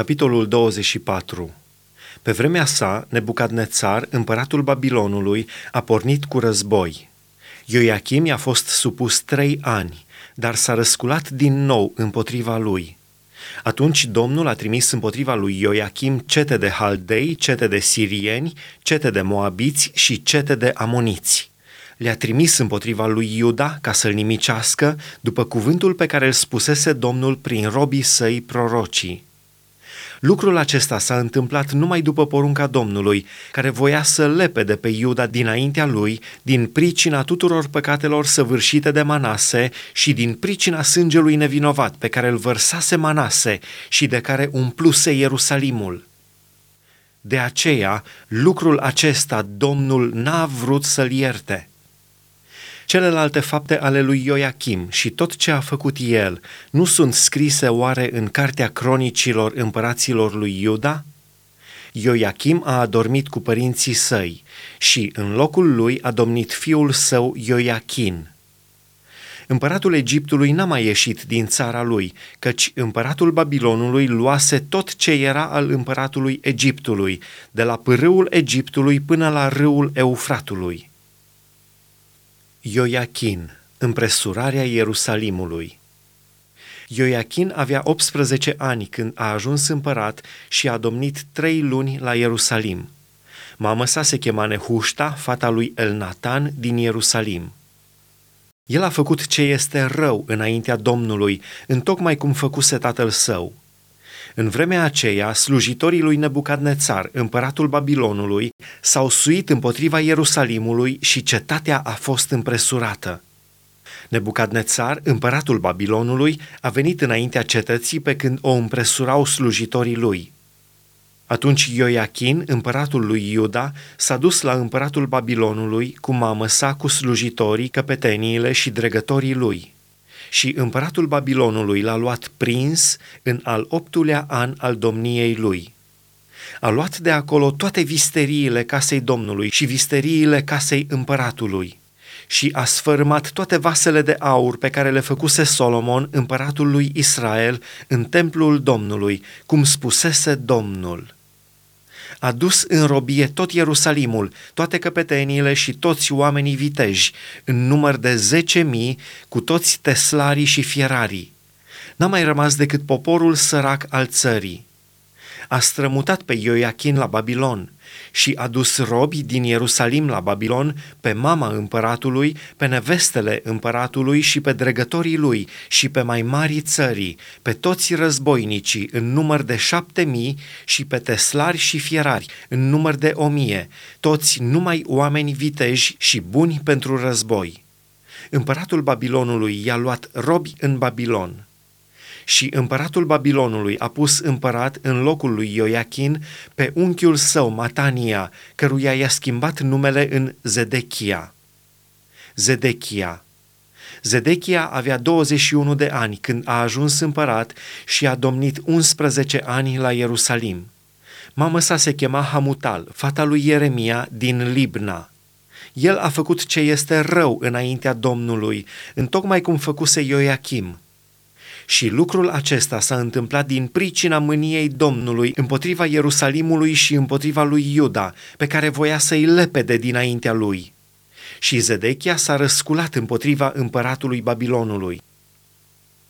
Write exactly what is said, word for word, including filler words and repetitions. Capitolul douăzeci și patru. Pe vremea sa, Nebucadnețar, împăratul Babilonului, a pornit cu război. Ioachim i-a fost supus trei ani, dar s-a răsculat din nou împotriva lui. Atunci Domnul a trimis împotriva lui Ioachim cete de haldei, cete de sirieni, cete de moabiți și cete de amoniți. Le-a trimis împotriva lui Iuda ca să-l nimicească, după cuvântul pe care îl spusese Domnul prin robii săi prorocii. Lucrul acesta s-a întâmplat numai după porunca Domnului, care voia să lepede pe Iuda dinaintea lui, din pricina tuturor păcatelor săvârșite de Manase și din pricina sângelui nevinovat pe care îl vărsase Manase și de care umpluse Ierusalimul. De aceea, lucrul acesta Domnul n-a vrut să-l ierte. Celelalte fapte ale lui Ioachim și tot ce a făcut el nu sunt scrise oare în cartea cronicilor împăraților lui Iuda? Ioachim a adormit cu părinții săi și în locul lui a domnit fiul său Ioachin. Împăratul Egiptului n-a mai ieșit din țara lui, căci împăratul Babilonului luase tot ce era al împăratului Egiptului, de la pârâul Egiptului până la râul Eufratului. Ioiachin, împresurarea Ierusalimului. Ioiachin avea optsprezece ani când a ajuns împărat și a domnit trei luni la Ierusalim. Mama sa se chema Nehușta, fata lui Elnatan din Ierusalim. El a făcut ce este rău înaintea Domnului, întocmai cum făcuse tatăl său. În vremea aceea, slujitorii lui Nebucadnețar, împăratul Babilonului, s-au suit împotriva Ierusalimului și cetatea a fost împresurată. Nebucadnețar, împăratul Babilonului, a venit înaintea cetății pe când o împresurau slujitorii lui. Atunci Ioiachin, împăratul lui Iuda, s-a dus la împăratul Babilonului cu mamă sa, cu slujitorii, căpeteniile și dregătorii lui. Și împăratul Babilonului l-a luat prins în al optulea an al domniei lui. A luat de acolo toate visteriile casei Domnului și visteriile casei împăratului și a sfărâmat toate vasele de aur pe care le făcuse Solomon, împăratul lui Israel, în templul Domnului, cum spusese Domnul. A dus în robie tot Ierusalimul, toate căpeteniile și toți oamenii viteji, în număr de zece mii, cu toți teslarii și fierarii. N-a mai rămas decât poporul sărac al țării. A strămutat pe Ioiachin la Babilon și a dus robi din Ierusalim la Babilon pe mama împăratului, pe nevestele împăratului și pe dregătorii lui și pe mai marii țării, pe toți războinicii în număr de șapte mii și pe teslari și fierari în număr de o mie, toți numai oameni viteji și buni pentru război. Împăratul Babilonului i-a luat robi în Babilon. Și împăratul Babilonului a pus împărat în locul lui Ioachin pe unchiul său Matania, căruia i-a schimbat numele în Zedechia. Zedechia. Zedechia avea douăzeci și unu de ani când a ajuns împărat și a domnit unsprezece ani la Ierusalim. Mama sa se chema Hamutal, fata lui Ieremia din Libna. El a făcut ce este rău înaintea Domnului, întocmai cum făcuse Ioachim. Și lucrul acesta s-a întâmplat din pricina mâniei Domnului împotriva Ierusalimului și împotriva lui Iuda, pe care voia să-i lepede dinaintea lui. Și Zedechia s-a răsculat împotriva împăratului Babilonului.